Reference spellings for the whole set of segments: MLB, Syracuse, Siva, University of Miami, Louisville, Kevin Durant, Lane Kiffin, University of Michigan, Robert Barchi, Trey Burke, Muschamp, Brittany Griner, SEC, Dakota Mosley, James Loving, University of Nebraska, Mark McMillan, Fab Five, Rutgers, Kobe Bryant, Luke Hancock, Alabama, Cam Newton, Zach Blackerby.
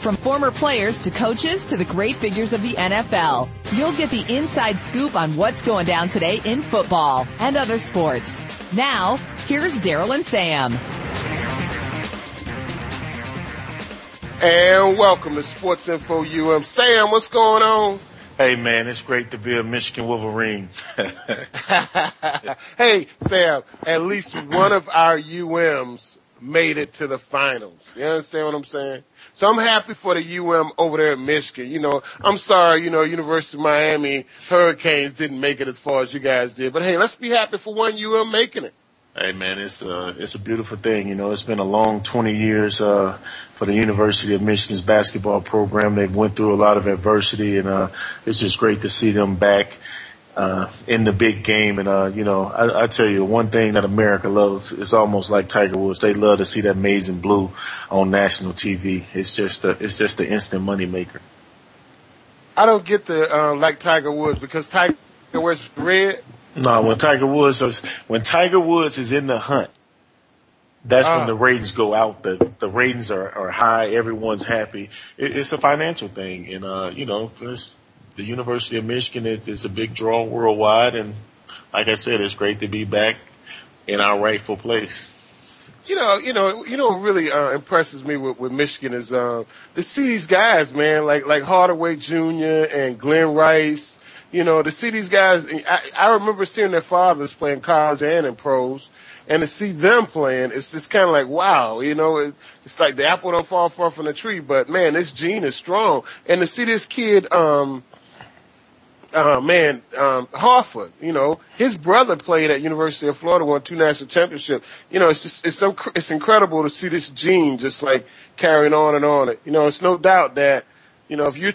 From former players to coaches to the great figures of the NFL, you'll get the inside scoop on what's going down today in football and other sports. Now, here's Daryl and Sam. And welcome to Sports Info U.M. Sam, what's going on? Hey, man, it's great to be a Michigan Wolverine. Hey, Sam, at least one of our UMs made it to the finals. You understand what I'm saying? So I'm happy for the UM over there at Michigan. You know, I'm sorry, you know, University of Miami Hurricanes didn't make it as far as you guys did. But, hey, let's be happy for one UM making it. Hey, man, it's a beautiful thing. You know, it's been a long 20 years for the University of Michigan's basketball program. They've went through a lot of adversity, and it's just great to see them back in the big game. And, you know, I tell you, one thing that America loves is almost like Tiger Woods. They love to see that maize and blue on national TV. It's just the instant moneymaker. I don't get the like Tiger Woods, because Tiger wears red. No, when Tiger Woods is in the hunt, that's when the ratings go out. The ratings are high. Everyone's happy. It's a financial thing, and you know, the University of Michigan is a big draw worldwide. And like I said, it's great to be back in our rightful place. You know, what really impresses me with Michigan is to see these guys, man, like Hardaway Jr. and Glenn Rice. You know, to see these guys, I remember seeing their fathers playing college and in pros, and to see them playing, it's just kind of like, wow, you know, it's like the apple don't fall far from the tree, but, man, this gene is strong. And to see this kid, Harford, you know, his brother played at University of Florida, won 2 national championships. You know, it's incredible to see this gene just, like, carrying on and on. You know, it's no doubt that, you know, if you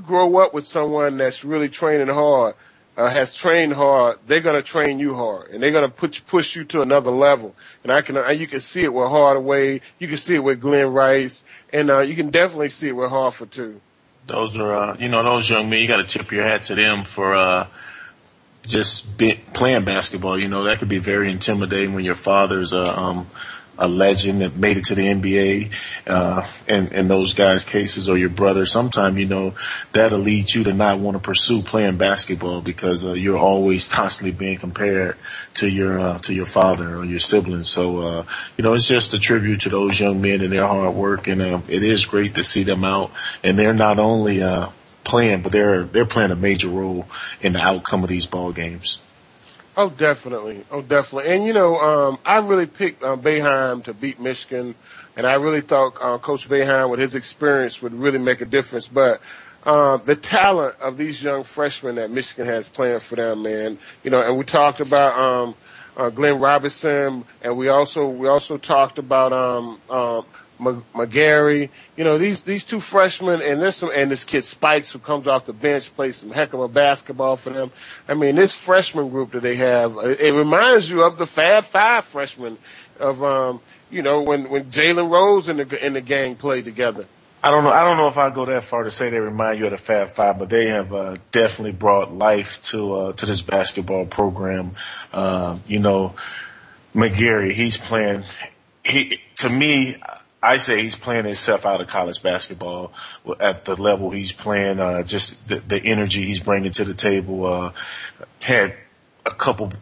grow up with someone that's really training hard, has trained hard, they're going to train you hard, and they're going to push you to another level. And you can see it with Hardaway, you can see it with Glenn Rice, and you can definitely see it with Harford too. Those are, you know, those young men. You got to tip your hat to them for just playing basketball. You know, that could be very intimidating when your father's a legend that made it to the NBA, in those guys' cases, or your brother. Sometimes, you know, that'll lead you to not want to pursue playing basketball, because you're always constantly being compared to your father or your siblings. So, you know, it's just a tribute to those young men and their hard work, and it is great to see them out. And they're not only playing, but they're playing a major role in the outcome of these ball games. Oh, definitely. And, you know, I really picked Boeheim to beat Michigan, and I really thought Coach Boeheim, with his experience, would really make a difference. But the talent of these young freshmen that Michigan has playing for them, man, you know, and we talked about Glenn Robinson, and we also talked about McGary. You know, these 2 freshmen, and this kid Spikes, who comes off the bench, plays some heck of a basketball for them. I mean, this freshman group that they have, it reminds you of the Fab Five freshmen of you know, when Jalen Rose and the gang played together. I don't know if I go that far to say they remind you of the Fab Five, but they have definitely brought life to this basketball program. You know, McGary, he's playing. To me, I say he's playing himself out of college basketball at the level he's playing, just the energy he's bringing to the table. Had a couple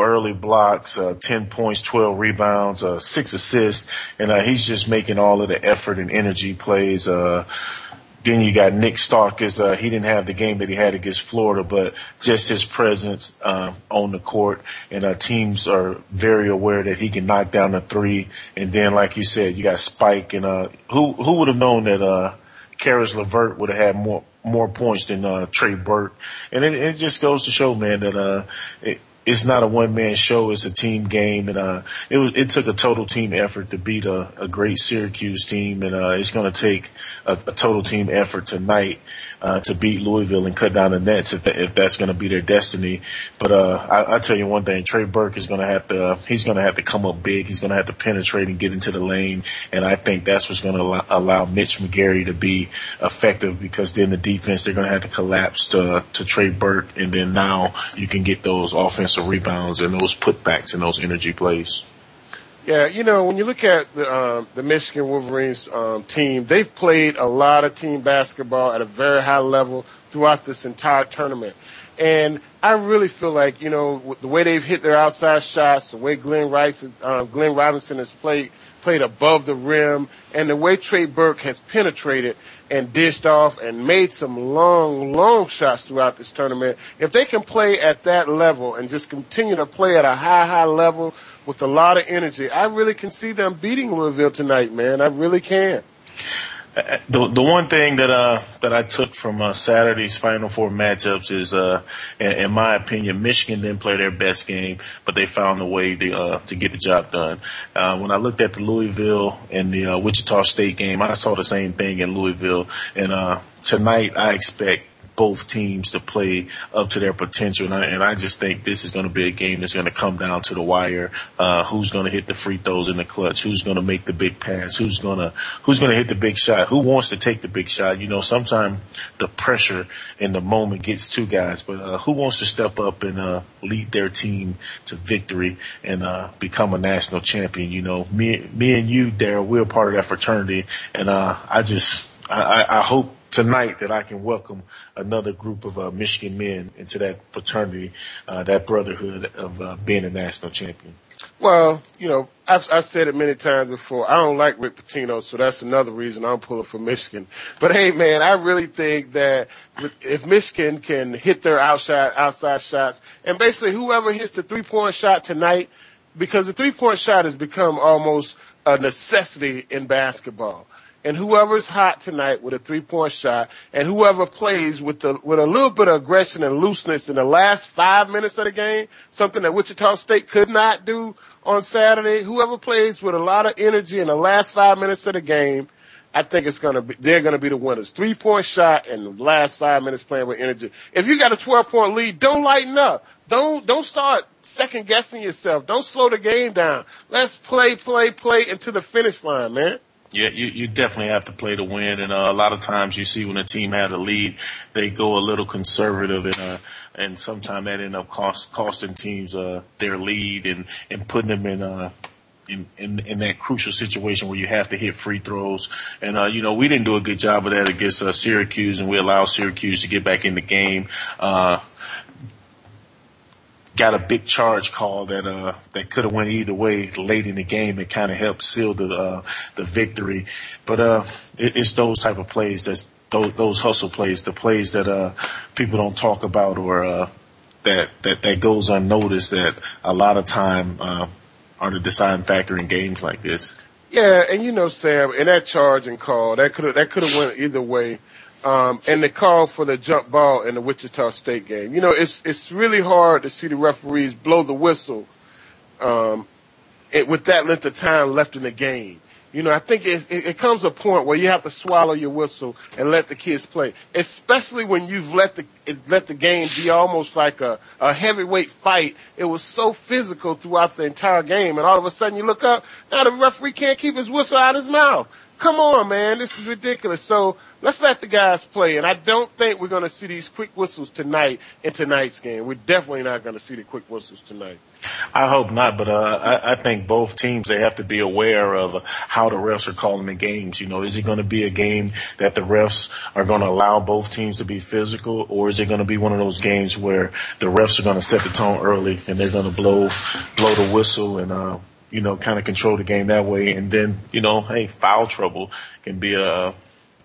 early blocks, 10 points, 12 rebounds, 6 assists, and he's just making all of the effort and energy plays. Then you got Nick Stark. He didn't have the game that he had against Florida, but just his presence on the court. And teams are very aware that he can knock down a three. And then, like you said, you got Spike. And who would have known that Karis LeVert would have had more points than Trey Burke? And it just goes to show, man, that it's not a one-man show. It's a team game, and it took a total team effort to beat a great Syracuse team, and it's going to take a total team effort tonight to beat Louisville and cut down the nets if that's going to be their destiny. But I tell you one thing: Trey Burke is going to have to come up big. He's going to have to penetrate and get into the lane, and I think that's what's going to allow Mitch McGary to be effective, because then the defense, they're going to have to collapse to Trey Burke, and then now you can get those offensive rebounds and those putbacks and those energy plays. Yeah, you know, when you look at the Michigan Wolverines team, they've played a lot of team basketball at a very high level throughout this entire tournament. And I really feel like, you know, the way they've hit their outside shots, the way Glenn Robinson has played above the rim, and the way Trey Burke has penetrated and dished off and made some long, long shots throughout this tournament. If they can play at that level and just continue to play at a high, high level with a lot of energy, I really can see them beating Louisville tonight, man. I really can. The one thing that I took from Saturday's Final Four matchups is, in my opinion, Michigan didn't play their best game, but they found a way to get the job done. When I looked at the Louisville and the Wichita State game, I saw the same thing in Louisville. And tonight, I expect both teams to play up to their potential. And I just think this is going to be a game that's going to come down to the wire. Who's going to hit the free throws in the clutch? Who's going to make the big pass? Who's going to hit the big shot? Who wants to take the big shot? You know, sometimes the pressure in the moment gets to guys, but who wants to step up and lead their team to victory and become a national champion? You know, me and you, Daryl, we're part of that fraternity. And I hope tonight that I can welcome another group of Michigan men into that fraternity, that brotherhood of being a national champion. Well, you know, I've said it many times before. I don't like Rick Pitino, so that's another reason I'm pulling for Michigan. But, hey, man, I really think that if Michigan can hit their outside shots, and basically whoever hits the three-point shot tonight, because the three-point shot has become almost a necessity in basketball. And whoever's hot tonight with a three-point shot, and whoever plays with a little bit of aggression and looseness in the last 5 minutes of the game, something that Wichita State could not do on Saturday, whoever plays with a lot of energy in the last 5 minutes of the game, I think they're going to be the winners. Three-point shot and the last 5 minutes playing with energy. If you got a 12-point lead, don't lighten up. Don't start second-guessing yourself. Don't slow the game down. Let's play into the finish line, man. Yeah, you definitely have to play to win, and a lot of times you see when a team has a lead, they go a little conservative, and sometimes that end up costing teams their lead and putting them in that crucial situation where you have to hit free throws. And, you know, we didn't do a good job of that against Syracuse, and we allowed Syracuse to get back in the game. Got a big charge call that could have went either way late in the game that kind of helped seal the victory. But it's those type of plays, those hustle plays, the plays that people don't talk about or that goes unnoticed, that a lot of time are the deciding factor in games like this. Yeah, and you know, Sam, in that charge and call, that could have went either way. And the call for the jump ball in the Wichita State game. You know, it's really hard to see the referees blow the whistle with that length of time left in the game. You know, I think it comes a point where you have to swallow your whistle and let the kids play, especially when you've let the game be almost like a heavyweight fight. It was so physical throughout the entire game, and all of a sudden you look up, now the referee can't keep his whistle out of his mouth. Come on, man, this is ridiculous. So let's let the guys play, and I don't think we're going to see these quick whistles tonight in tonight's game. We're definitely not going to see the quick whistles tonight. I hope not, but I think both teams, they have to be aware of how the refs are calling the games. You know, is it going to be a game that the refs are going to allow both teams to be physical, or is it going to be one of those games where the refs are going to set the tone early and they're going to blow the whistle and you know, kind of control the game that way? And then, you know, hey, foul trouble can be a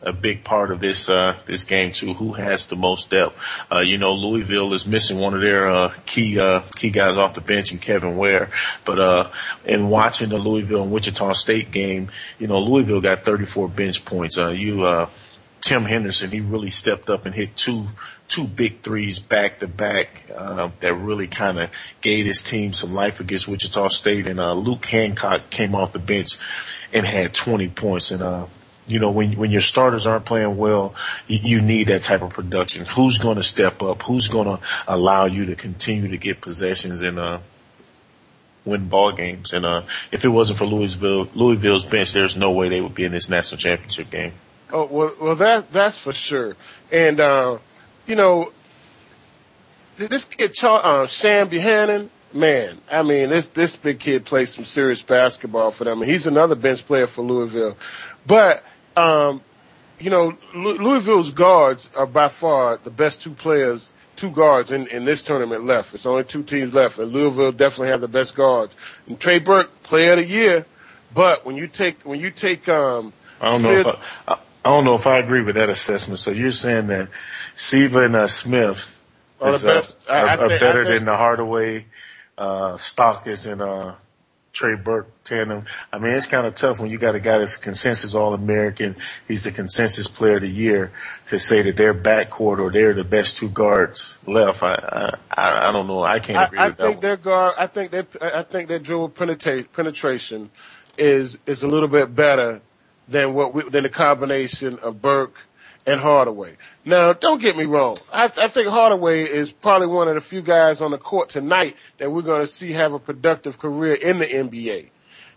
a big part of this this game too. Who has the most depth? Louisville is missing one of their key guys off the bench in Kevin Ware. But in watching the Louisville and Wichita State game, Louisville got 34 bench points. Tim Henderson, he really stepped up and hit two big threes back to back that really kind of gave his team some life against Wichita State. And Luke Hancock came off the bench and had 20 points. And when your starters aren't playing well, you need that type of production. Who's going to step up? Who's going to allow you to continue to get possessions and win ball games? And if it wasn't for Louisville's bench, there's no way they would be in this national championship game. Oh, well, that's for sure. And this kid Sham Buchanan, man. I mean, this big kid plays some serious basketball for them. He's another bench player for Louisville. But, Louisville's guards are by far the best two guards in this tournament left. It's only two teams left, and Louisville definitely have the best guards. And Trey Burke, player of the year. But when you take Smith, I don't know if I agree with that assessment. So you're saying that Siva and Smith are better than the Hardaway, Stockers and Trey Burke tandem. I mean, it's kind of tough when you got a guy that's a consensus All-American, he's the consensus player of the year, to say that their backcourt or they're the best two guards left. I don't know. I can't agree with that. I think their guard. I think their dribble penetration is a little bit better than the combination of Burke and Hardaway. Now, don't get me wrong. I think Hardaway is probably one of the few guys on the court tonight that we're going to see have a productive career in the NBA.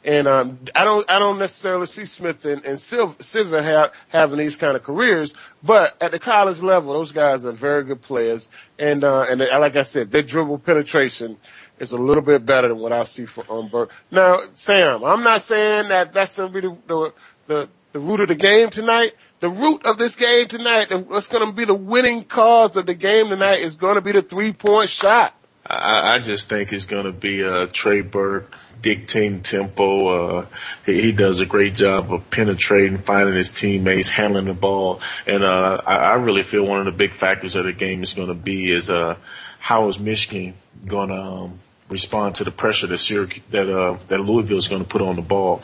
And I don't necessarily see Smith and Silver having these kind of careers, but at the college level, those guys are very good players. And like I said, their dribble penetration is a little bit better than what I see for Burke. Now, Sam, I'm not saying that that's going to be the root of the game tonight. The root of this game tonight, what's going to be the winning cause of the game tonight, is going to be the three-point shot. I just think it's going to be Trey Burke dictating tempo. He does a great job of penetrating, finding his teammates, handling the ball. And I really feel one of the big factors of the game is going to be how is Michigan going to respond to the pressure that Louisville is going to put on the ball.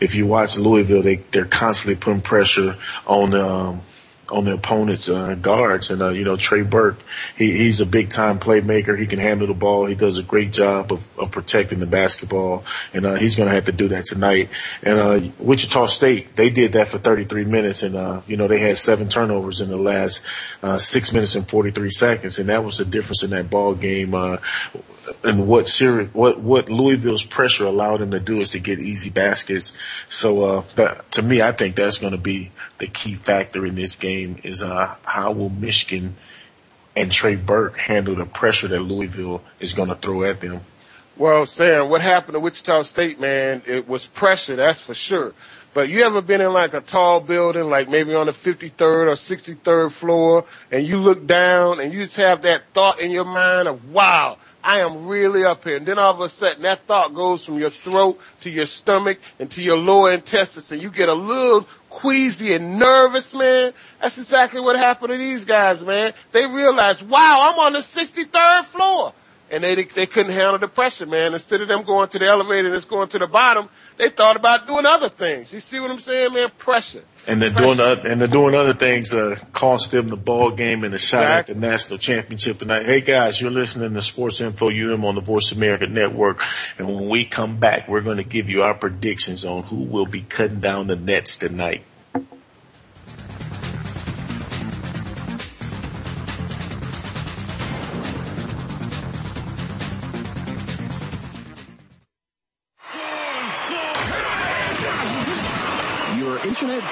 If you watch Louisville, they're constantly putting pressure on the opponent's guards. And Trey Burke, he's a big time playmaker. He can handle the ball. He does a great job of protecting the basketball, and he's going to have to do that tonight. And Wichita State, they did that for 33 minutes, and they had 7 turnovers in the last 6 minutes and 43 seconds, and that was the difference in that ball game. And what Louisville's pressure allowed them to do is to get easy baskets. So to me, I think that's going to be the key factor in this game is how will Michigan and Trey Burke handle the pressure that Louisville is going to throw at them. Well, Sam, what happened to Wichita State, man, it was pressure, that's for sure. But you ever been in like a tall building, like maybe on the 53rd or 63rd floor, and you look down and you just have that thought in your mind of, wow, I am really up here. And then all of a sudden that thought goes from your throat to your stomach and to your lower intestines, and you get a little queasy and nervous, man. That's exactly what happened to these guys, man. They realized, wow, I'm on the 63rd floor. And they couldn't handle the pressure, man. Instead of them going to the elevator and it's going to the bottom, they thought about doing other things. You see what I'm saying, man? Pressure. And they're doing other things cost them the ball game and a shot exactly at the national championship tonight. Hey guys, you're listening to Sports Info U.M. on the Voice America Network, and when we come back, we're going to give you our predictions on who will be cutting down the nets tonight. Internet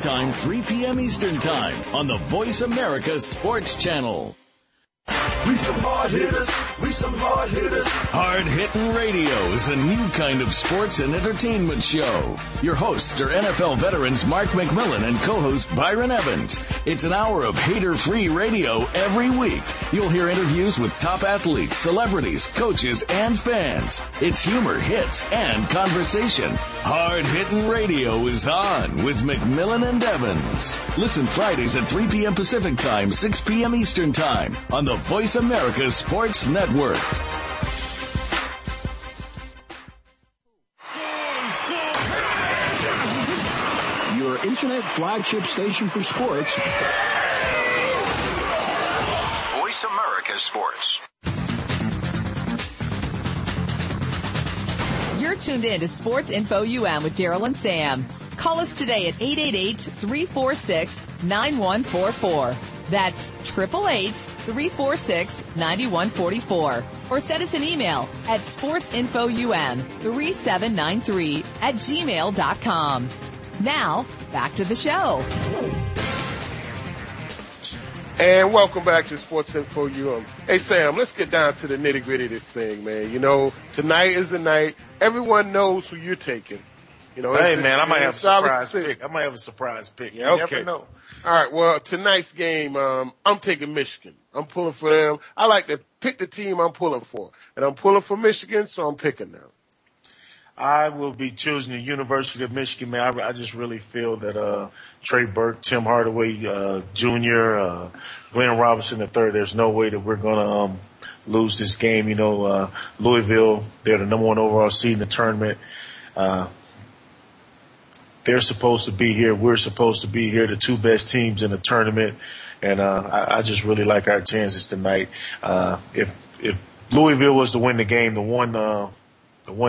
Time, 3 p.m. Eastern Time on the Voice America Sports Channel. We some hard hitters. We some hard hitters. Hard Hittin' Radio is a new kind of sports and entertainment show. Your hosts are NFL veterans Mark McMillan and co-host Byron Evans. It's an hour of hater-free radio every week. You'll hear interviews with top athletes, celebrities, coaches, and fans. It's humor, hits, and conversation. Hard Hittin' Radio is on with McMillan and Evans. Listen Fridays at 3 p.m. Pacific Time, 6 p.m. Eastern Time on the Voice America Sports Network. Your internet flagship station for sports. Voice America Sports. You're tuned in to Sports Info U.M. with Daryl and Sam. Call us today at 888-346-9144. That's 888-346-9144. Or send us an email at sportsinfoum3793@gmail.com. Now, back to the show. And welcome back to Sports Info UM. Hey, Sam, let's get down to the nitty-gritty of this thing, man. You know, tonight is the night. Everyone knows who you're taking. You know, hey, man, I might have a surprise pick. Yeah, okay. You never know. All right, well, tonight's game, I'm taking Michigan. I'm pulling for them. I like to pick the team I'm pulling for. And I'm pulling for Michigan, so I'm picking them. I will be choosing the University of Michigan, man. I just really feel that Trey Burke, Tim Hardaway Jr., Glenn Robinson III, there's no way that we're going to lose this game. You know, Louisville, they're the number one overall seed in the tournament. They're supposed to be here. We're supposed to be here, the two best teams in the tournament. And I just really like our chances tonight. If Louisville was to win the game, the one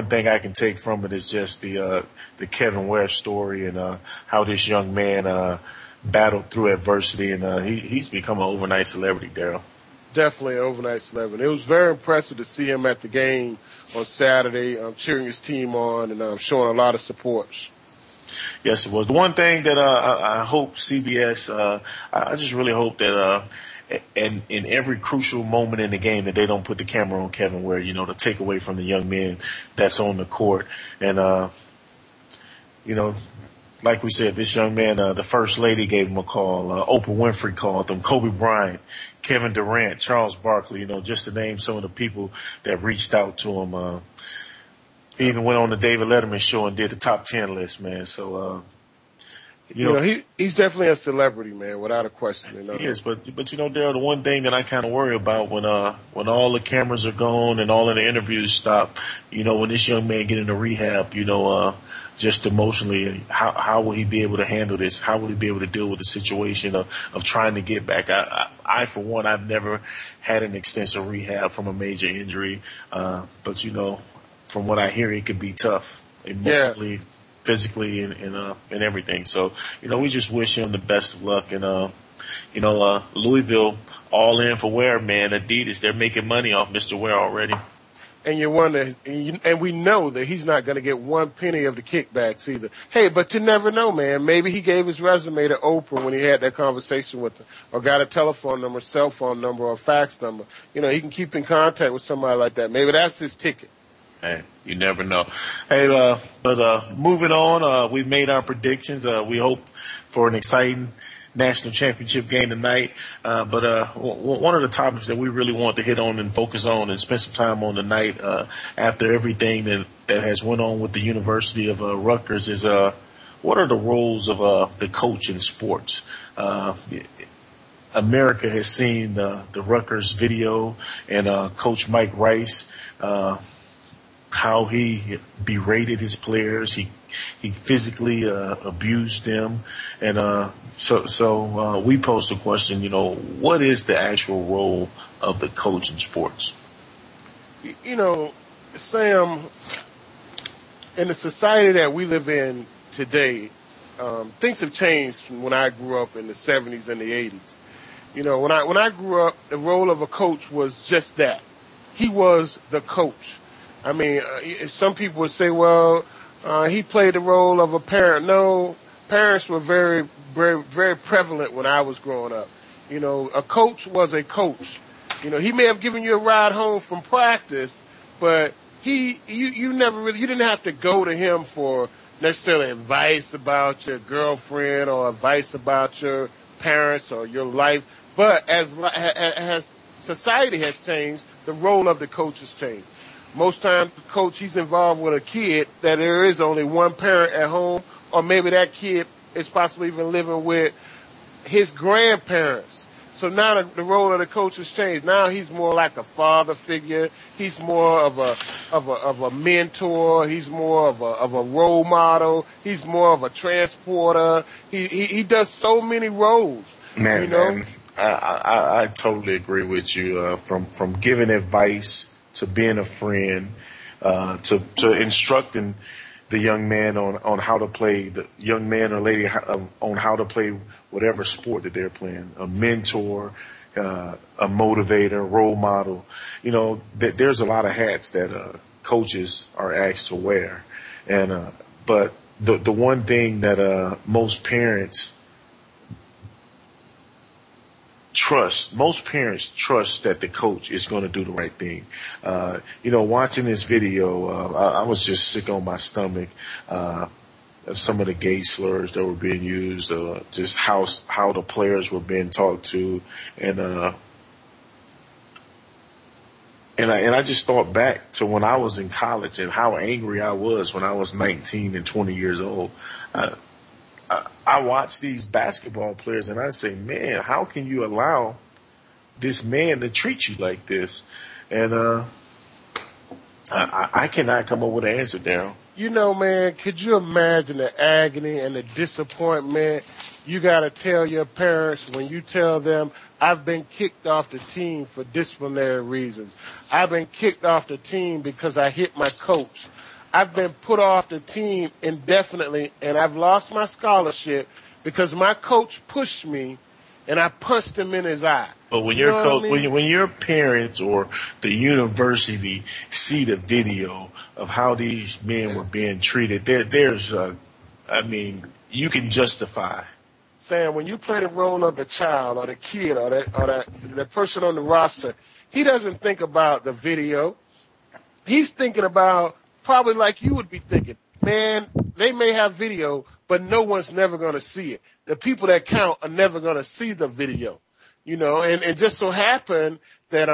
thing I can take from it is just the Kevin Ware story and how this young man battled through adversity. And he's become an overnight celebrity, Daryl. Definitely an overnight celebrity. It was very impressive to see him at the game on Saturday, cheering his team on and showing a lot of support. Yes, it was. The one thing that I hope CBS, I just really hope that in every crucial moment in the game that they don't put the camera on Kevin Ware, you know, to take away from the young man that's on the court. And, you know, like we said, this young man, the first lady gave him a call. Oprah Winfrey called him. Kobe Bryant, Kevin Durant, Charles Barkley, you know, just to name some of the people that reached out to him. He even went on the David Letterman show and did the top 10 list, man. So, you know he's definitely a celebrity, man, without a question. You know? He is, but you know, Daryl, the one thing that I kind of worry about when all the cameras are gone and all of the interviews stop, you know, when this young man get into rehab, you know, just emotionally, how will he be able to handle this? How will he be able to deal with the situation of trying to get back? I for one, I've never had an extensive rehab from a major injury, but you know. From what I hear, it could be tough emotionally, physically, and everything. So, you know, we just wish him the best of luck. And, you know, Louisville all in for Ware, man. Adidas, they're making money off Mr. Ware already. and you wonder, and we know that he's not going to get one penny of the kickbacks either. Hey, but you never know, man. Maybe he gave his resume to Oprah when he had that conversation with her, or got a telephone number, cell phone number, or fax number. You know, he can keep in contact with somebody like that. Maybe that's his ticket. Hey, you never know. Hey, but moving on, we've made our predictions. We hope for an exciting national championship game tonight. One of the topics that we really want to hit on and focus on and spend some time on tonight, after everything that has went on with the University of Rutgers, is what are the roles of the coach in sports? America has seen the Rutgers video and Coach Mike Rice, how he berated his players. He physically abused them. And so we posed the question, you know, what is the actual role of the coach in sports? You know, Sam, in the society that we live in today, things have changed from when I grew up in the 70s and the 80s. You know, when I grew up, the role of a coach was just that. He was the coach. I mean, some people would say, well, he played the role of a parent. No, parents were very, very, very prevalent when I was growing up. You know, a coach was a coach. You know, he may have given you a ride home from practice, but you didn't have to go to him for necessarily advice about your girlfriend or advice about your parents or your life. But as society has changed, the role of the coach has changed. Most times, the coach, he's involved with a kid that there is only one parent at home, or maybe that kid is possibly even living with his grandparents. So now the role of the coach has changed. Now he's more like a father figure. He's more of a mentor. He's more of a role model. He's more of a transporter. He does so many roles. Man, you know? Man, I totally agree with you. From giving advice, to being a friend, to instructing the young man on how to play, the young man or lady on how to play whatever sport that they're playing, a mentor, a motivator, role model. You know, there's a lot of hats that coaches are asked to wear, and but the one thing that most parents trust that the coach is going to do the right thing. You know, watching this video, I was just sick on my stomach of some of the gay slurs that were being used, just how the players were being talked to, and I just thought back to when I was in college and how angry I was when I was 19 and 20 years old. I watch these basketball players and I say, man, how can you allow this man to treat you like this? And I cannot come up with an answer, Daryl. You know, man, could you imagine the agony and the disappointment you got to tell your parents when you tell them, I've been kicked off the team for disciplinary reasons. I've been kicked off the team because I hit my coach. I've been put off the team indefinitely, and I've lost my scholarship because my coach pushed me, and I punched him in his eye. But when your coach, when your parents or the university see the video of how these men were being treated, you can justify. Sam, when you play the role of the child or the kid or that person on the roster, he doesn't think about the video. He's thinking about, probably like you would be thinking, man, they may have video, but no one's never going to see it. The people that count are never going to see the video, you know, and it just so happened that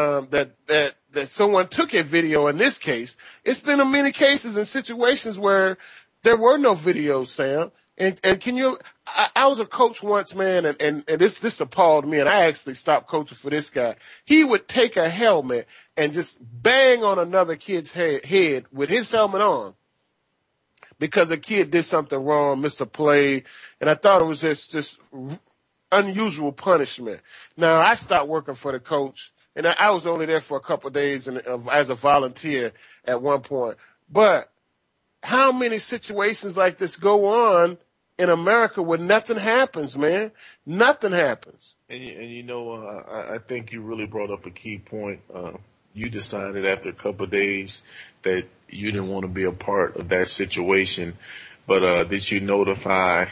that someone took a video in this case. It's been in many cases and situations where there were no videos, Sam. And can you – I was a coach once, man, and this appalled me, and I actually stopped coaching for this guy. He would take a helmet and just bang on another kid's head with his helmet on because a kid did something wrong, missed a play, and I thought it was just unusual punishment. Now, I stopped working for the coach, and I was only there for a couple of days as a volunteer at one point. But how many situations like this go on in America where nothing happens, man? Nothing happens. And you know, I think you really brought up a key point. you decided after a couple of days that you didn't want to be a part of that situation, but did you notify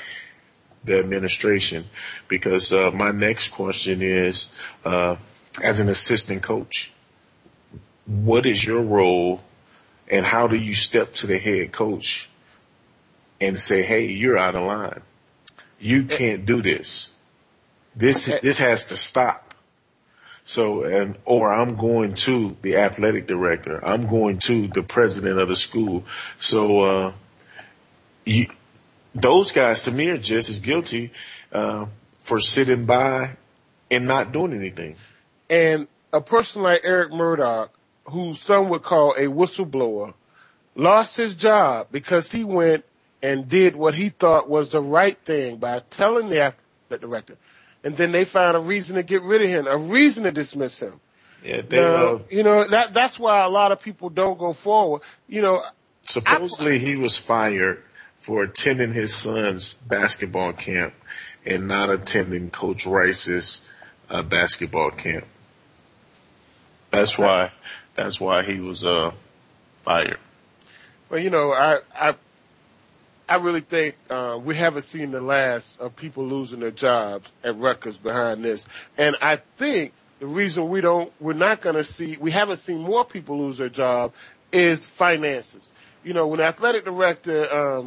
the administration? Because my next question is, as an assistant coach, what is your role and how do you step to the head coach and say, hey, you're out of line. You can't do this. This has to stop. So, or I'm going to the athletic director. I'm going to the president of the school. So, those guys to me are just as guilty for sitting by and not doing anything. And a person like Eric Murdock, who some would call a whistleblower, lost his job because he went and did what he thought was the right thing by telling the athletic director. And then they found a reason to get rid of him, a reason to dismiss him. Yeah, they you know, that's why a lot of people don't go forward. You know, supposedly he was fired for attending his son's basketball camp and not attending Coach Rice's basketball camp. That's why he was fired. Well, you know, I really think we haven't seen the last of people losing their jobs at Rutgers behind this. And I think the reason we haven't seen more people lose their job is finances. You know, when athletic director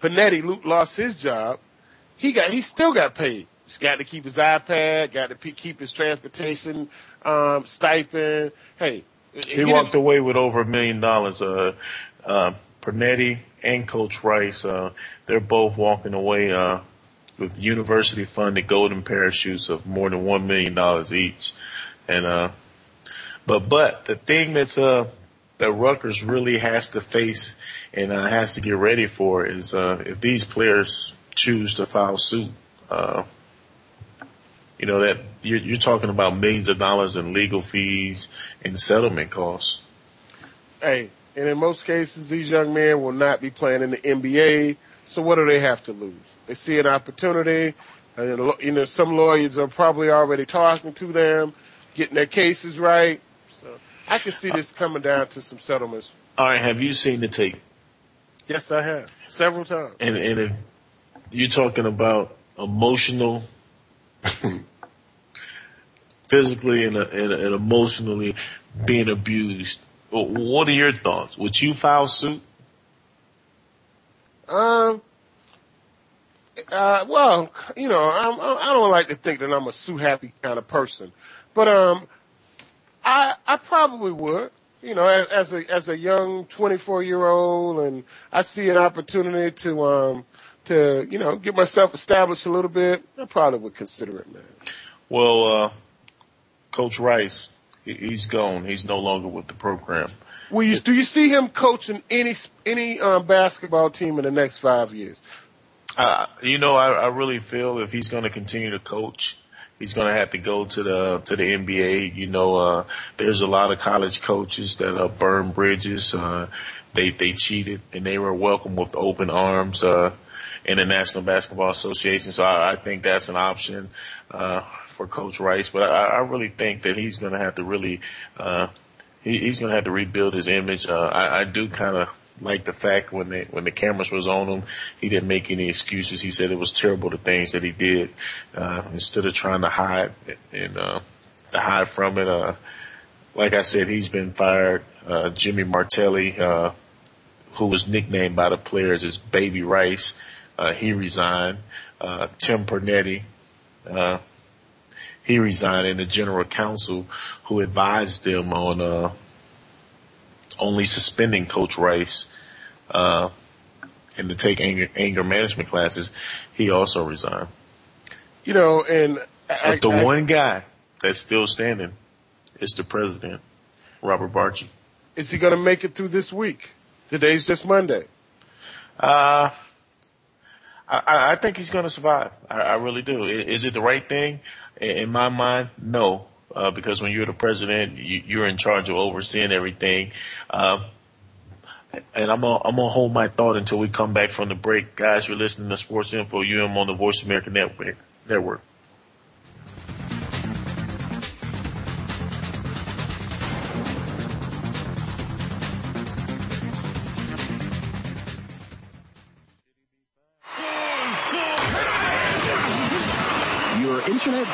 Pernetti lost his job, he still got paid. He's got to keep his iPad, got to keep his transportation stipend. Hey. He walked away with over $1 million. Pernetti and Coach Rice, they're both walking away with university-funded golden parachutes of more than $1 million each. And but the thing that Rutgers really has to face and has to get ready for is if these players choose to file suit, you know, that you're talking about millions of dollars in legal fees and settlement costs. Hey. And in most cases, these young men will not be playing in the NBA. So what do they have to lose? They see an opportunity. And, you know, some lawyers are probably already talking to them, getting their cases right. So I can see this coming down to some settlements. All right. Have you seen the tape? Yes, I have. Several times. And if you're talking about emotional, physically and emotionally being abused. What are your thoughts? Would you file suit? Well, you know, I don't like to think that I'm a sue-happy kind of person, but I probably would. You know, as a young 24-year-old, and I see an opportunity to you know get myself established a little bit, I probably would consider it, man. Well, Coach Rice. He's gone. He's no longer with the program. Well, do you see him coaching any basketball team in the next 5 years? You know, I really feel if he's going to continue to coach, he's going to have to go to the NBA. You know, there's a lot of college coaches that burn bridges. They cheated, and they were welcomed with open arms in the National Basketball Association. So I think that's an option. For Coach Rice, but I really think that he's going to have to he's going to have to rebuild his image. I do kind of like the fact when the cameras was on him, he didn't make any excuses. He said it was terrible the things that he did. Instead of trying to hide and hide from it, like I said, he's been fired. Jimmy Martelli, who was nicknamed by the players as Baby Rice, he resigned. Tim Pernetti. He resigned, and the general counsel who advised them on only suspending Coach Rice and to take anger management classes, he also resigned. You know, and the one guy that's still standing is the president, Robert Barchi. Is he going to make it through this week? Today's just Monday. I think he's going to survive. I really do. Is it the right thing? In my mind, no, because when you're the president, you're in charge of overseeing everything. And I'm gonna hold my thought until we come back from the break. Guys, you're listening to Sports Info U.M. on the Voice of America Network. passionate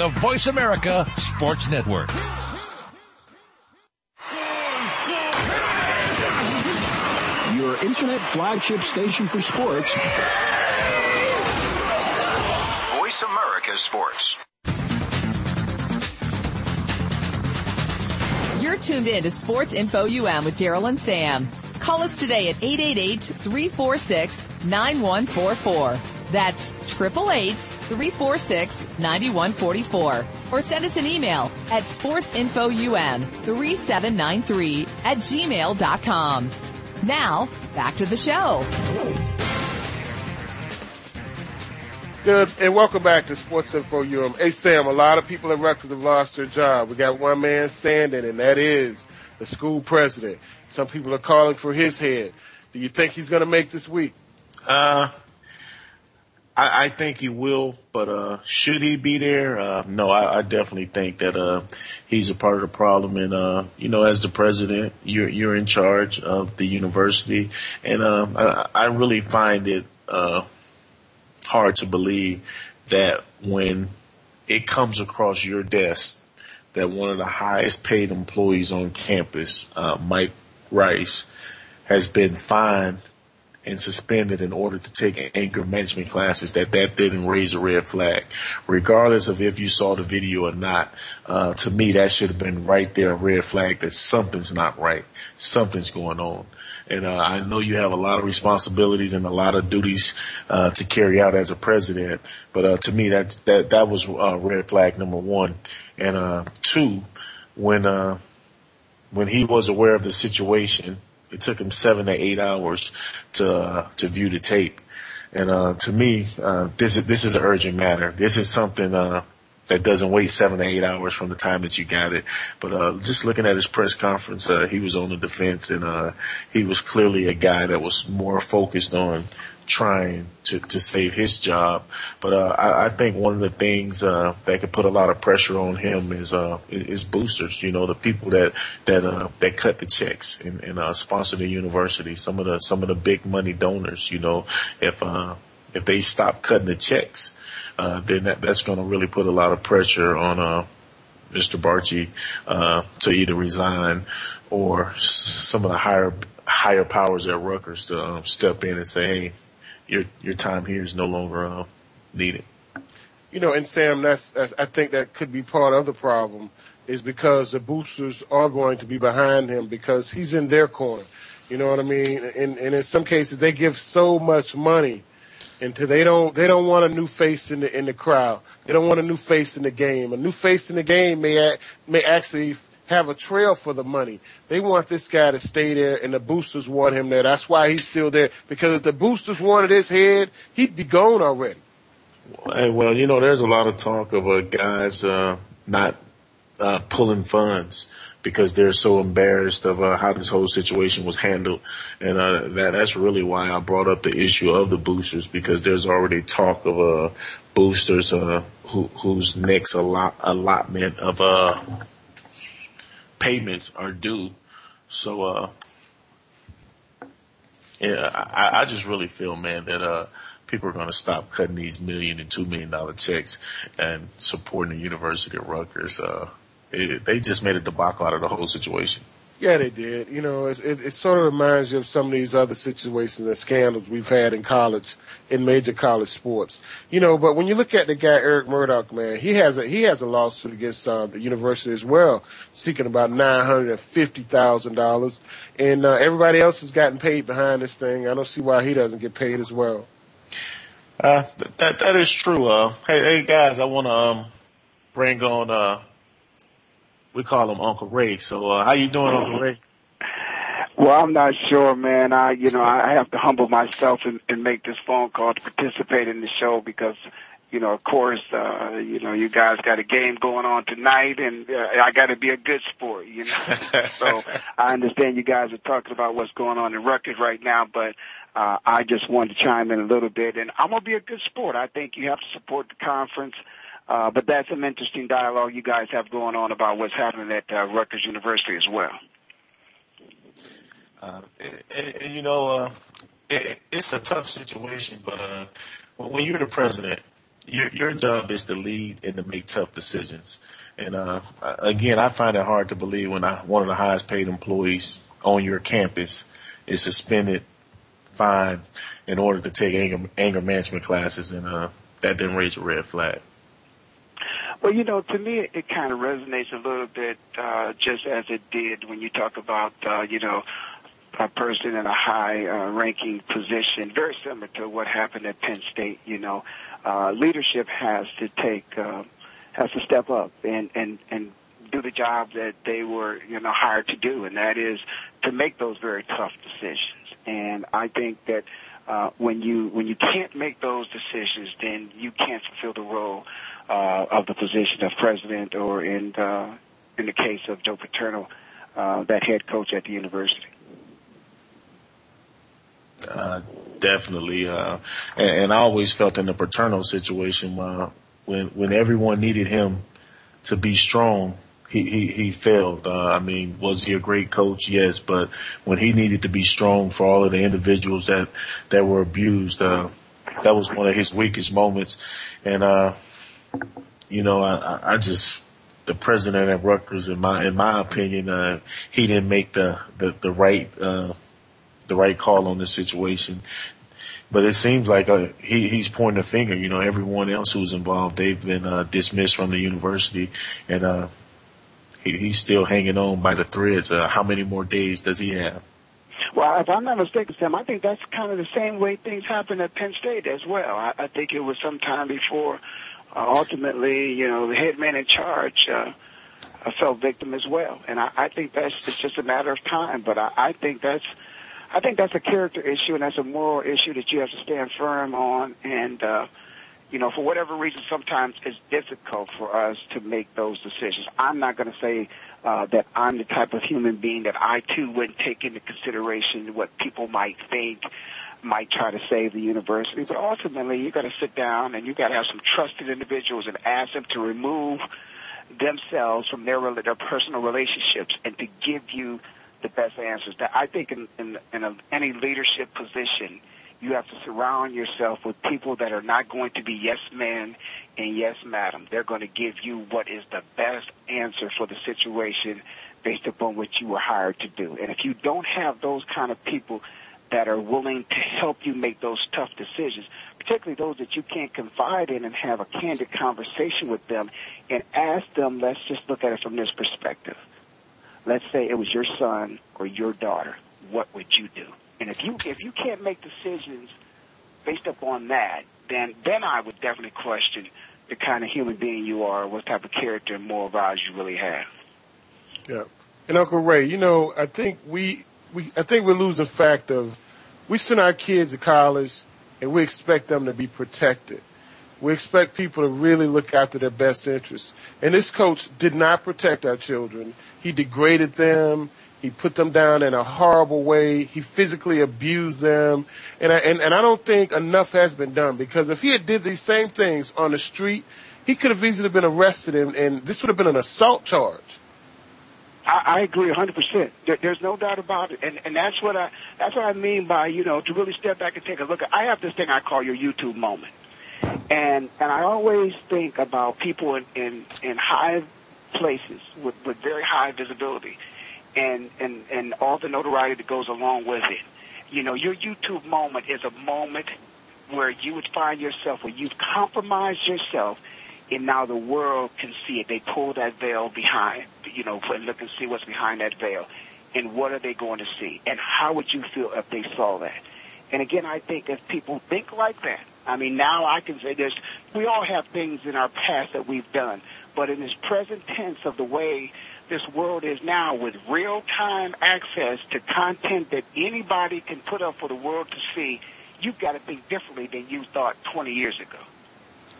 The Voice America Sports Network. Your internet flagship station for sports. Voice America Sports. You're tuned in to Sports Info U.M. with Daryl and Sam. Call us today at 888-346-9144. That's 888-346-9144. Or send us an email at sportsinfoum3793@gmail.com. Now, back to the show. Good, and welcome back to Sports Info UM. Hey, Sam, a lot of people at Rutgers have lost their job. We got one man standing, and that is the school president. Some people are calling for his head. Do you think he's going to make this week? I think he will, but should he be there? No, I definitely think that he's a part of the problem. And, as the president, you're in charge of the university. And I really find it hard to believe that when it comes across your desk that one of the highest paid employees on campus, Mike Rice, has been fined and suspended in order to take anger management classes, that didn't raise a red flag. Regardless of if you saw the video or not, to me that should have been right there a red flag that something's not right. Something's going on. And I know you have a lot of responsibilities and a lot of duties to carry out as a president, but to me that was red flag number one. And two, when he was aware of the situation, it took him 7 to 8 hours to view the tape. And to me, this is an urgent matter. This is something that doesn't wait 7 to 8 hours from the time that you got it. But just looking at his press conference, he was on the defense, and he was clearly a guy that was more focused on trying to save his job. But I think one of the things that could put a lot of pressure on him is boosters, the people that cut the checks and sponsor the university, some of the big money donors. If they stop cutting the checks, then that's going to really put a lot of pressure on Mr. Barchi to either resign or some of the higher powers at Rutgers to step in and say, hey, your time here is no longer needed. And Sam, that's I think that could be part of the problem, is because the boosters are going to be behind him because he's in their corner. You know what I mean? And in some cases, they give so much money until they don't want a new face in the crowd. They don't want a new face in the game. A new face in the game may actually have a trail for the money. They want this guy to stay there, and the boosters want him there. That's why he's still there, because if the boosters wanted his head, he'd be gone already. Well, there's a lot of talk of guys not pulling funds because they're so embarrassed of how this whole situation was handled. And that's really why I brought up the issue of the boosters, because there's already talk of boosters whose next allotment of payments are due. So I just really feel, man, that people are going to stop cutting these $1 million and $2 million checks and supporting the University of Rutgers They just made a debacle out of the whole situation. Yeah, they did. You know, it sort of reminds you of some of these other situations and scandals we've had in college, in major college sports. You know, but when you look at the guy Eric Murdock, man, he has a lawsuit against the university as well, seeking about $950,000, and everybody else has gotten paid behind this thing. I don't see why he doesn't get paid as well. That is true. Hey guys, I want to bring on. We call him Uncle Ray. So, how you doing, Uncle Ray? Well, I'm not sure, man. I have to humble myself and make this phone call to participate in the show because, you know, of course, you guys got a game going on tonight, and I got to be a good sport, you know. So, I understand you guys are talking about what's going on in Rutgers right now, but I just wanted to chime in a little bit, and I'm gonna be a good sport. I think you have to support the conference. But that's an interesting dialogue you guys have going on about what's happening at Rutgers University as well. It's a tough situation, but when you're the president, your job is to lead and to make tough decisions. And, again, I find it hard to believe when one of the highest paid employees on your campus is suspended, fined, in order to take anger management classes, and that didn't raise a red flag. Well, you know, to me, it kind of resonates a little bit, just as it did when you talk about, a person in a high-ranking position, very similar to what happened at Penn State. You know, leadership has to step up and do the job that they were, hired to do, and that is to make those very tough decisions. And I think that when you can't make those decisions, then you can't fulfill the role of the position of president, or in the case of Joe Paterno, that head coach at the university. Definitely. And I always felt in the Paterno situation, when everyone needed him to be strong, he failed. Was he a great coach? Yes. But when he needed to be strong for all of the individuals that were abused, that was one of his weakest moments. And, the president at Rutgers, in my opinion, he didn't make the right call on this situation. But it seems like he's pointing a finger. You know, everyone else who's involved, they've been dismissed from the university, and he's still hanging on by the threads. How many more days does he have? Well, if I'm not mistaken, Sam, I think that's kind of the same way things happened at Penn State as well. I think it was some time before. Ultimately, the head man in charge fell victim as well, and I think it's just a matter of time. But I think that's a character issue, and that's a moral issue that you have to stand firm on. And for whatever reason, sometimes it's difficult for us to make those decisions. I'm not going to say that I'm the type of human being that I too wouldn't take into consideration what people might think, might try to save the university, but ultimately you got to sit down and you got to have some trusted individuals and ask them to remove themselves from their personal relationships and to give you the best answers. That I think in any leadership position, you have to surround yourself with people that are not going to be yes men and yes madam. They're going to give you what is the best answer for the situation based upon what you were hired to do. And if you don't have those kind of people that are willing to help you make those tough decisions, particularly those that you can't confide in and have a candid conversation with them and ask them, let's just look at it from this perspective. Let's say it was your son or your daughter. What would you do? And if you can't make decisions based upon that, then I would definitely question the kind of human being you are, what type of character and moral values you really have. Yeah. And Uncle Ray, I think we're losing fact of we send our kids to college and we expect them to be protected. We expect people to really look after their best interests. And this coach did not protect our children. He degraded them. He put them down in a horrible way. He physically abused them. And I don't think enough has been done, because if he had did these same things on the street, he could have easily been arrested, and this would have been an assault charge. I agree 100%. There's no doubt about it, and that's what I mean by to really step back and take a look at. I have this thing I call your YouTube moment, and I always think about people in high places with very high visibility and all the notoriety that goes along with it. You know, your YouTube moment is a moment where you would find yourself, where you've compromised yourself, and now the world can see it. They pull that veil behind, you know, and look and see what's behind that veil. And what are they going to see? And how would you feel if they saw that? And again, I think if people think like that, I mean, now I can say this, we all have things in our past that we've done, but in this present tense of the way this world is now, with real-time access to content that anybody can put up for the world to see, you've got to think differently than you thought 20 years ago.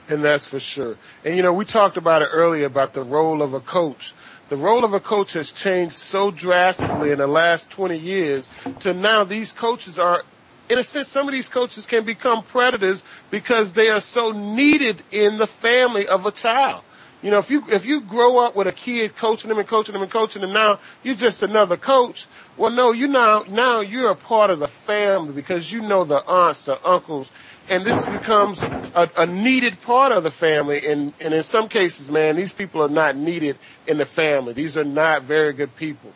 And that's for sure. And, you know, we talked about it earlier about the role of a coach. The role of a coach has changed so drastically in the last 20 years to now these coaches are, in a sense, some of these coaches can become predators because they are so needed in the family of a child. You know, if you grow up with a kid coaching him and coaching him and coaching him, now you're just another coach. Well, no, you now you're a part of the family because you know the aunts, the uncles, and this becomes a needed part of the family. And in some cases, man, these people are not needed in the family. These are not very good people.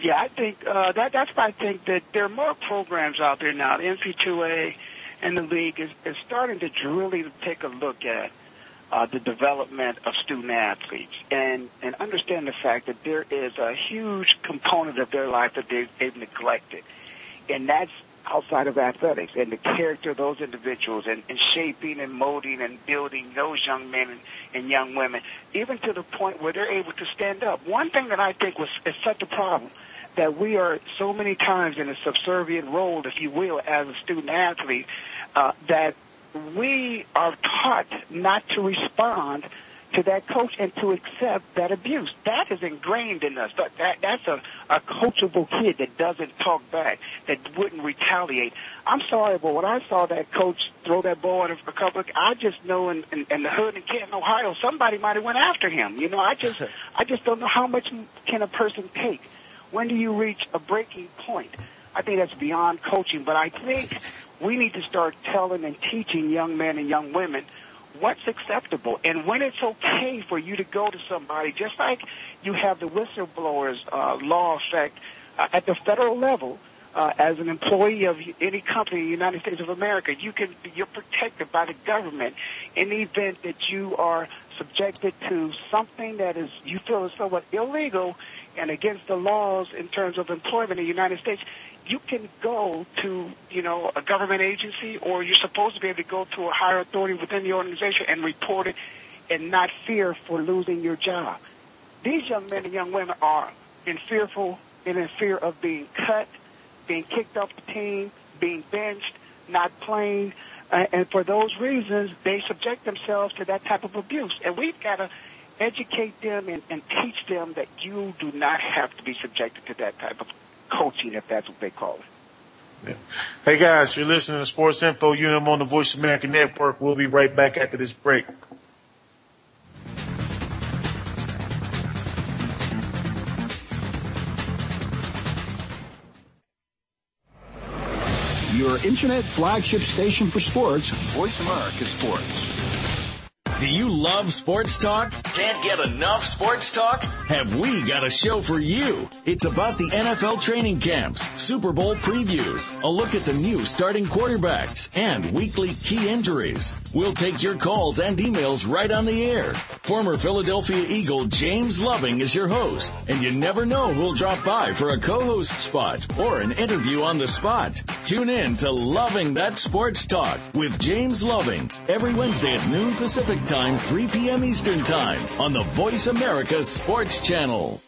Yeah, I think that's why I think that there are more programs out there now. The NCAA and the league is starting to really take a look at the development of student athletes and understand the fact that there is a huge component of their life that they've neglected. And that's outside of athletics and the character of those individuals and shaping and molding and building those young men and young women, even to the point where they're able to stand up. One thing that I think is such a problem, that we are so many times in a subservient role, if you will, as a student athlete, that we are taught not to respond to that coach and to accept that abuse. That is ingrained in us. That's a coachable kid that doesn't talk back, that wouldn't retaliate. I'm sorry, but when I saw that coach throw that ball at a couple, I just know in the hood in Canton, Ohio, somebody might have went after him. You know, I just don't know how much can a person take. When do you reach a breaking point? I think that's beyond coaching, but I think we need to start telling and teaching young men and young women what's acceptable and when it's okay for you to go to somebody, just like you have the whistleblowers law effect at the federal level. As an employee of any company in the United States of America, you're protected by the government in the event that you are subjected to something that is, you feel is somewhat illegal and against the laws in terms of employment in the United States. You can go to, you know, a government agency, or you're supposed to be able to go to a higher authority within the organization and report it and not fear for losing your job. These young men and young women are in fear of being cut, being kicked off the team, being benched, not playing. And for those reasons, they subject themselves to that type of abuse. And we've got to educate them and teach them that you do not have to be subjected to that type of coaching, if that's what they call it. Yeah. Hey, guys, you're listening to Sports Info U.M. on the Voice of America Network. We'll be right back after this break. Your internet flagship station for sports, Voice America Sports. Do you love sports talk? Can't get enough sports talk? Have we got a show for you? It's about the NFL training camps, Super Bowl previews, a look at the new starting quarterbacks, and weekly key injuries. We'll take your calls and emails right on the air. Former Philadelphia Eagle James Loving is your host, and you never know who'll drop by for a co-host spot or an interview on the spot. Tune in to Loving That Sports Talk with James Loving every Wednesday at noon Pacific Time, 3 p.m. Eastern Time on the Voice America Sports Channel.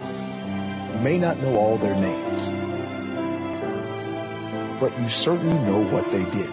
You may not know all their names, but you certainly know what they did.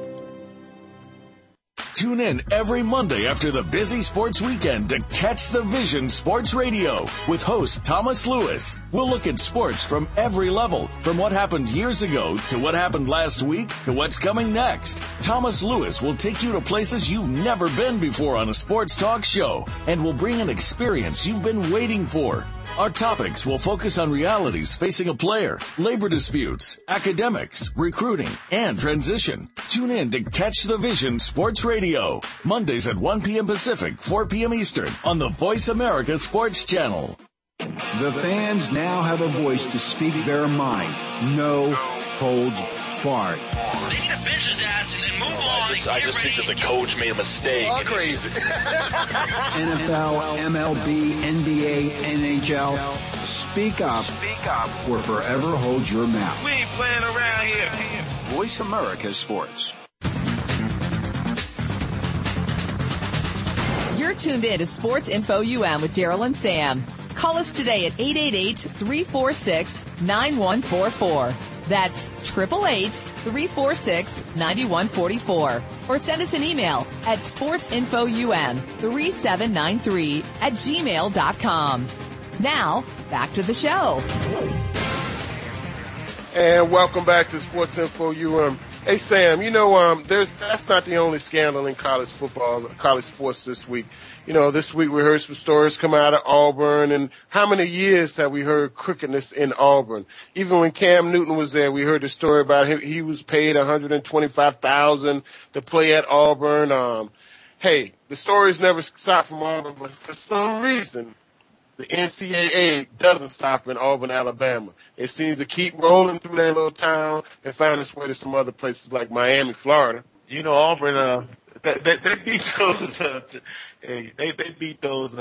Tune in every Monday after the busy sports weekend to catch the Vision Sports Radio with host Thomas Lewis. We'll look at sports from every level, from what happened years ago to what happened last week to what's coming next. Thomas Lewis will take you to places you've never been before on a sports talk show and will bring an experience you've been waiting for. Our topics will focus on realities facing a player, labor disputes, academics, recruiting, and transition. Tune in to Catch the Vision Sports Radio, Mondays at 1 p.m. Pacific, 4 p.m. Eastern, on the Voice America Sports Channel. The fans now have a voice to speak their mind. No holds barred. Leave the bitch's ass and then move on. I just think that the coach made a mistake. All crazy. NFL, MLB, NBA, NHL. Speak up. Speak up. Or forever hold your mouth. We ain't playing around here. Voice America Sports. You're tuned in to Sports Info U.M. with Daryl and Sam. Call us today at 888-346-9144. That's 888-346-9144. Or send us an email at sportsinfoum3793@gmail.com. Now, back to the show. And welcome back to Sports Info UM. Hey, Sam, that's not the only scandal in college sports this week. You know, this week we heard some stories come out of Auburn, and how many years have we heard crookedness in Auburn? Even when Cam Newton was there, we heard the story about him. He was paid $125,000 to play at Auburn. Hey, the stories never stop from Auburn, but for some reason, the NCAA doesn't stop in Auburn, Alabama. It seems to keep rolling through that little town and find its way to some other places like Miami, Florida. You know, Auburn, they beat those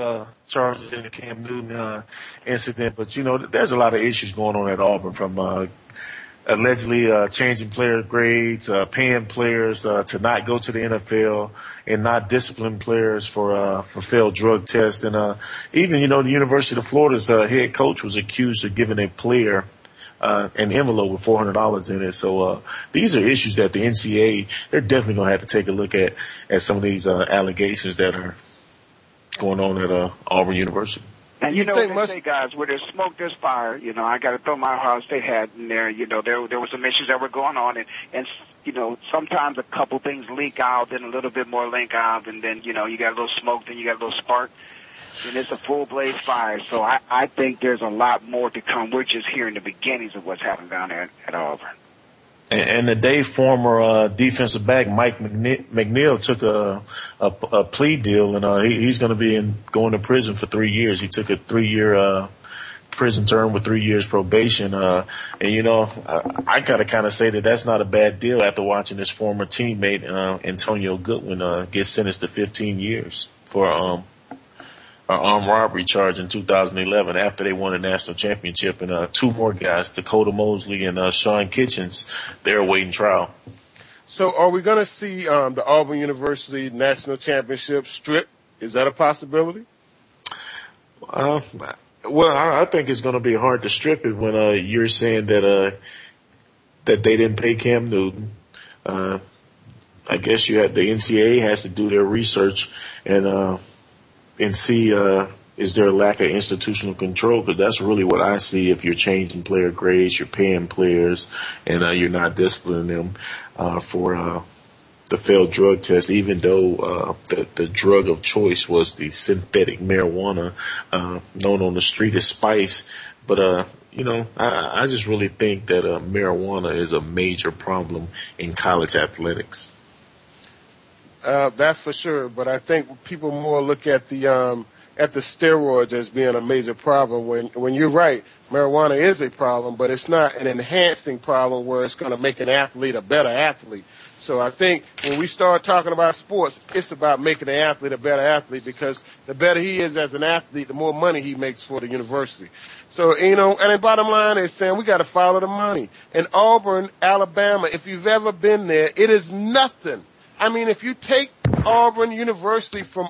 charges in the Cam Newton incident. But, you know, there's a lot of issues going on at Auburn, from allegedly changing player grades, paying players to not go to the NFL, and not disciplining players for failed drug tests. And even, you know, the University of Florida's head coach was accused of giving a player an envelope with $400 in it. So these are issues that the NCAA, they're definitely going to have to take a look at some of these allegations that are going on at Auburn University. And you know what they say, guys, where there's smoke, there's fire. You know, I got to throw my Ohio State hat in there. You know, there were some issues that were going on, and you know, sometimes a couple things leak out, then a little bit more leak out, and then, you know, you got a little smoke, then you got a little spark, and it's a full-blaze fire. So I think there's a lot more to come. We're just hearing the beginnings of what's happening down there at Auburn. And today, former defensive back Mike McNeil took a plea deal, and he's going to be going to prison for 3 years. He took a 3-year prison term with 3 years probation. And, you know, I got to kind of say that that's not a bad deal after watching his former teammate Antonio Goodwin get sentenced to 15 years for armed robbery charge in 2011 after they won a national championship. And two more guys, Dakota Mosley and Sean Kitchens, they're awaiting trial. So are we going to see the Auburn University national championship stripped? Is that a possibility? Well, I think it's going to be hard to strip it when you're saying that they didn't pay Cam Newton. I guess the NCAA has to do their research and see is there a lack of institutional control, because that's really what I see. If you're changing player grades, you're paying players, and you're not disciplining them for the failed drug test, even though the drug of choice was the synthetic marijuana known on the street as Spikes. But, you know, I just really think that marijuana is a major problem in college athletics. That's for sure, but I think people more look at the steroids as being a major problem. When you're right, marijuana is a problem, but it's not an enhancing problem where it's going to make an athlete a better athlete. So I think when we start talking about sports, it's about making an athlete a better athlete, because the better he is as an athlete, the more money he makes for the university. So, you know, and the bottom line is, Sam, we got to follow the money. In Auburn, Alabama, if you've ever been there, it is nothing. I mean, if you take Auburn University from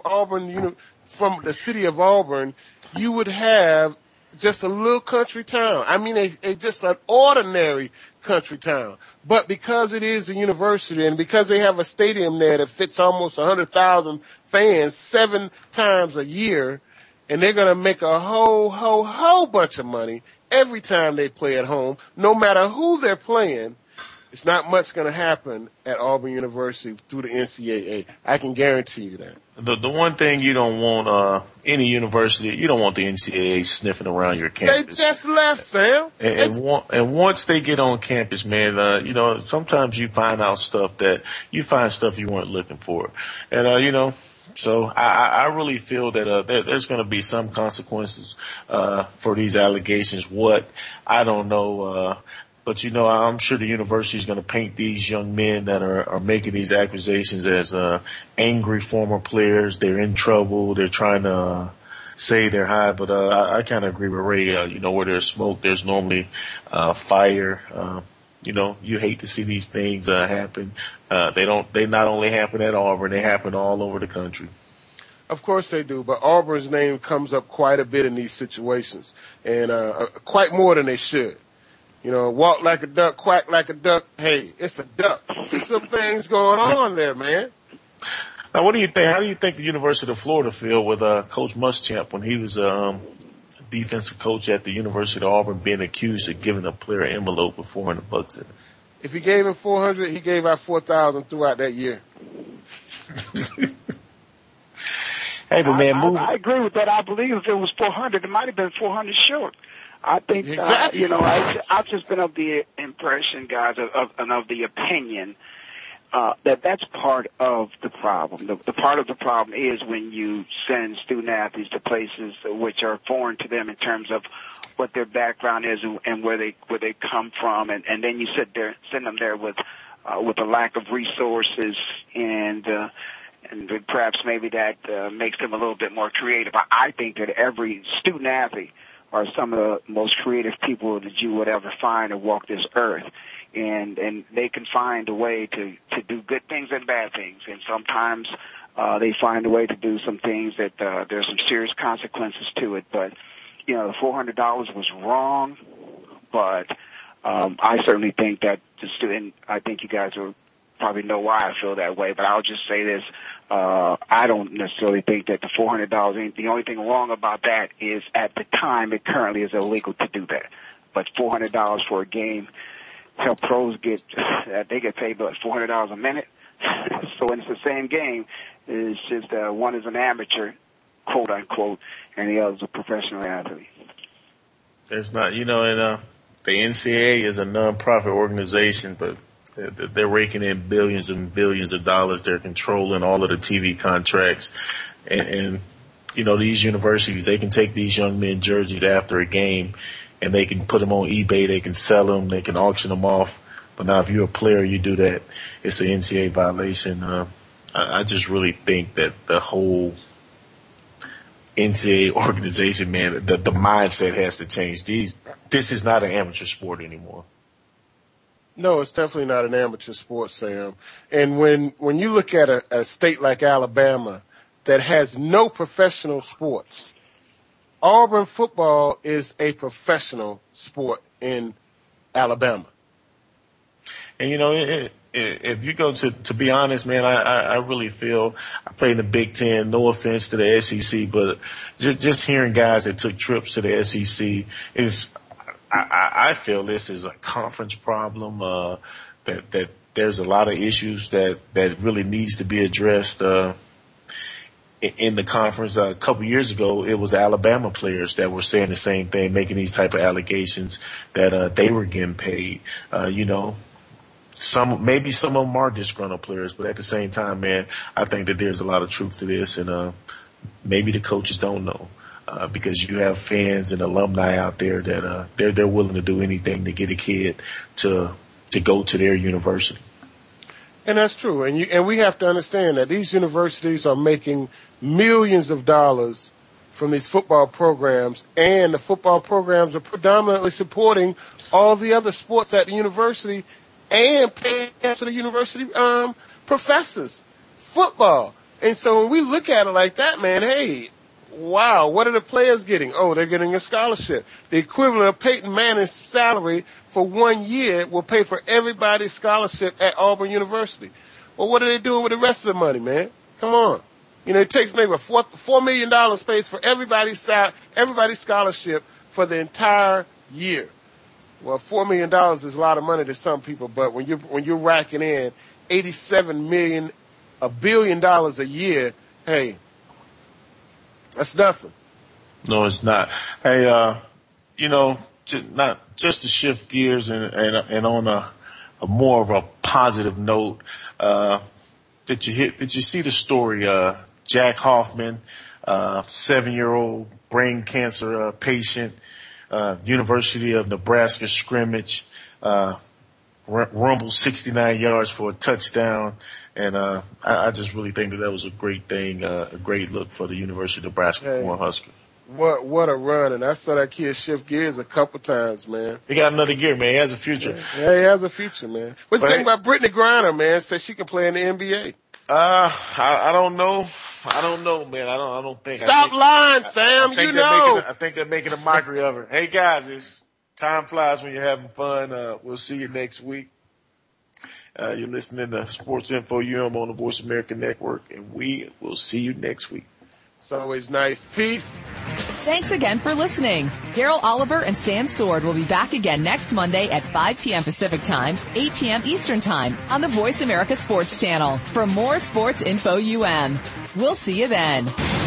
the city of Auburn, you would have just a little country town. I mean, just an ordinary country town. But because it is a university and because they have a stadium there that fits almost 100,000 fans 7 times a year, and they're going to make a whole bunch of money every time they play at home, no matter who they're playing, it's not much going to happen at Auburn University through the NCAA. I can guarantee you that. The one thing you don't want, any university, you don't want the NCAA sniffing around your campus. They just left, Sam. And once they get on campus, man, you know, sometimes you find out stuff that you find stuff you weren't looking for. And, you know, so I really feel that there's going to be some consequences for these allegations. What? I don't know. But, you know, I'm sure the university is going to paint these young men that are making these accusations as angry former players. They're in trouble. They're trying to say they're high. But I kind of agree with Ray. You know, where there's smoke, there's normally fire. You know, you hate to see these things happen. They not only happen at Auburn, they happen all over the country. Of course they do, but Auburn's name comes up quite a bit in these situations, and quite more than they should. You know, walk like a duck, quack like a duck. Hey, it's a duck. There's some things going on there, man. Now, what do you think? How do you think the University of Florida feel with Coach Muschamp when he was defensive coach at the University of Auburn, being accused of giving a player an envelope with $400 in it? If he gave him $400, he gave out $4,000 throughout that year. Hey, but man, move. I agree with that. I believe if it was $400, it might have been $400 short. I think, exactly. You know, I've just been of the impression, guys, of the opinion that's part of the problem. The part of the problem is when you send student-athletes to places which are foreign to them in terms of what their background is and where they come from, and then you send them there with a lack of resources and perhaps maybe that makes them a little bit more creative. I think that every student-athlete are some of the most creative people that you would ever find or walk this earth. And they can find a way to do good things and bad things. And sometimes, they find a way to do some things that, there's some serious consequences to it. But, you know, the $400 was wrong. But, I certainly think that the student, I think you guys are probably know why I feel that way, but I'll just say this, I don't necessarily think that the $400, the only thing wrong about that is at the time it currently is illegal to do that. But $400 for a game, hell, pros get paid about $400 a minute. So when it's the same game, it's just one is an amateur, quote unquote, and the other is a professional athlete. There's not, you know, and the NCAA is a non-profit organization, but they're raking in billions and billions of dollars. They're controlling all of the TV contracts. And you know, these universities, they can take these young men jerseys after a game and they can put them on eBay. They can sell them. They can auction them off. But now if you're a player, you do that, it's an NCAA violation. I just really think that the whole NCAA organization, man, the mindset has to change. This is not an amateur sport anymore. No, it's definitely not an amateur sport, Sam. And when you look at a state like Alabama that has no professional sports, Auburn football is a professional sport in Alabama. And, you know, if you go to be honest, man, I really feel I play in the Big Ten. No offense to the SEC, but just hearing guys that took trips to the SEC is – I feel this is a conference problem, that there's a lot of issues that really needs to be addressed, in the conference. A couple years ago, it was Alabama players that were saying the same thing, making these type of allegations that, they were getting paid, you know. Maybe some of them are disgruntled players, but at the same time, man, I think that there's a lot of truth to this, and, maybe the coaches don't know. Because you have fans and alumni out there that they're willing to do anything to get a kid to go to their university, and that's true. And we have to understand that these universities are making millions of dollars from these football programs, and the football programs are predominantly supporting all the other sports at the university and paying to the university professors football. And so when we look at it like that, man, hey. wow, what are the players getting? Oh, they're getting a scholarship. The equivalent of Peyton Manning's salary for 1 year will pay for everybody's scholarship at Auburn University. Well, what are they doing with the rest of the money, man? Come on. You know, it takes maybe $4 million pays for everybody's scholarship for the entire year. Well, $4 million is a lot of money to some people, but when you're racking in $87 billion a year, hey, that's nothing. No, it's not. Hey, you know, not just to shift gears and on a more of a positive note, did you see the story? Jack Hoffman, 7-year-old brain cancer patient, University of Nebraska scrimmage, rumbled 69 yards for a touchdown. And I just really think that was a great thing, a great look for the University of Nebraska Cornhuskers. What a run. And I saw that kid shift gears a couple times, man. He got another gear, man. He has a future. Yeah, he has a future, man. What you think about Brittany Griner, man? Said she can play in the NBA. I don't know. I don't know, man. I don't think. Stop lying, Sam. You know. I think they're making a mockery of her. Hey, guys, time flies when you're having fun. We'll see you next week. You're listening to Sports Info U.M. on the Voice America Network, and we will see you next week. It's always nice. Peace. Thanks again for listening. Daryl Oliver and Sam Sword will be back again next Monday at 5 p.m. Pacific Time, 8 p.m. Eastern Time on the Voice America Sports Channel for more Sports Info U.M. We'll see you then.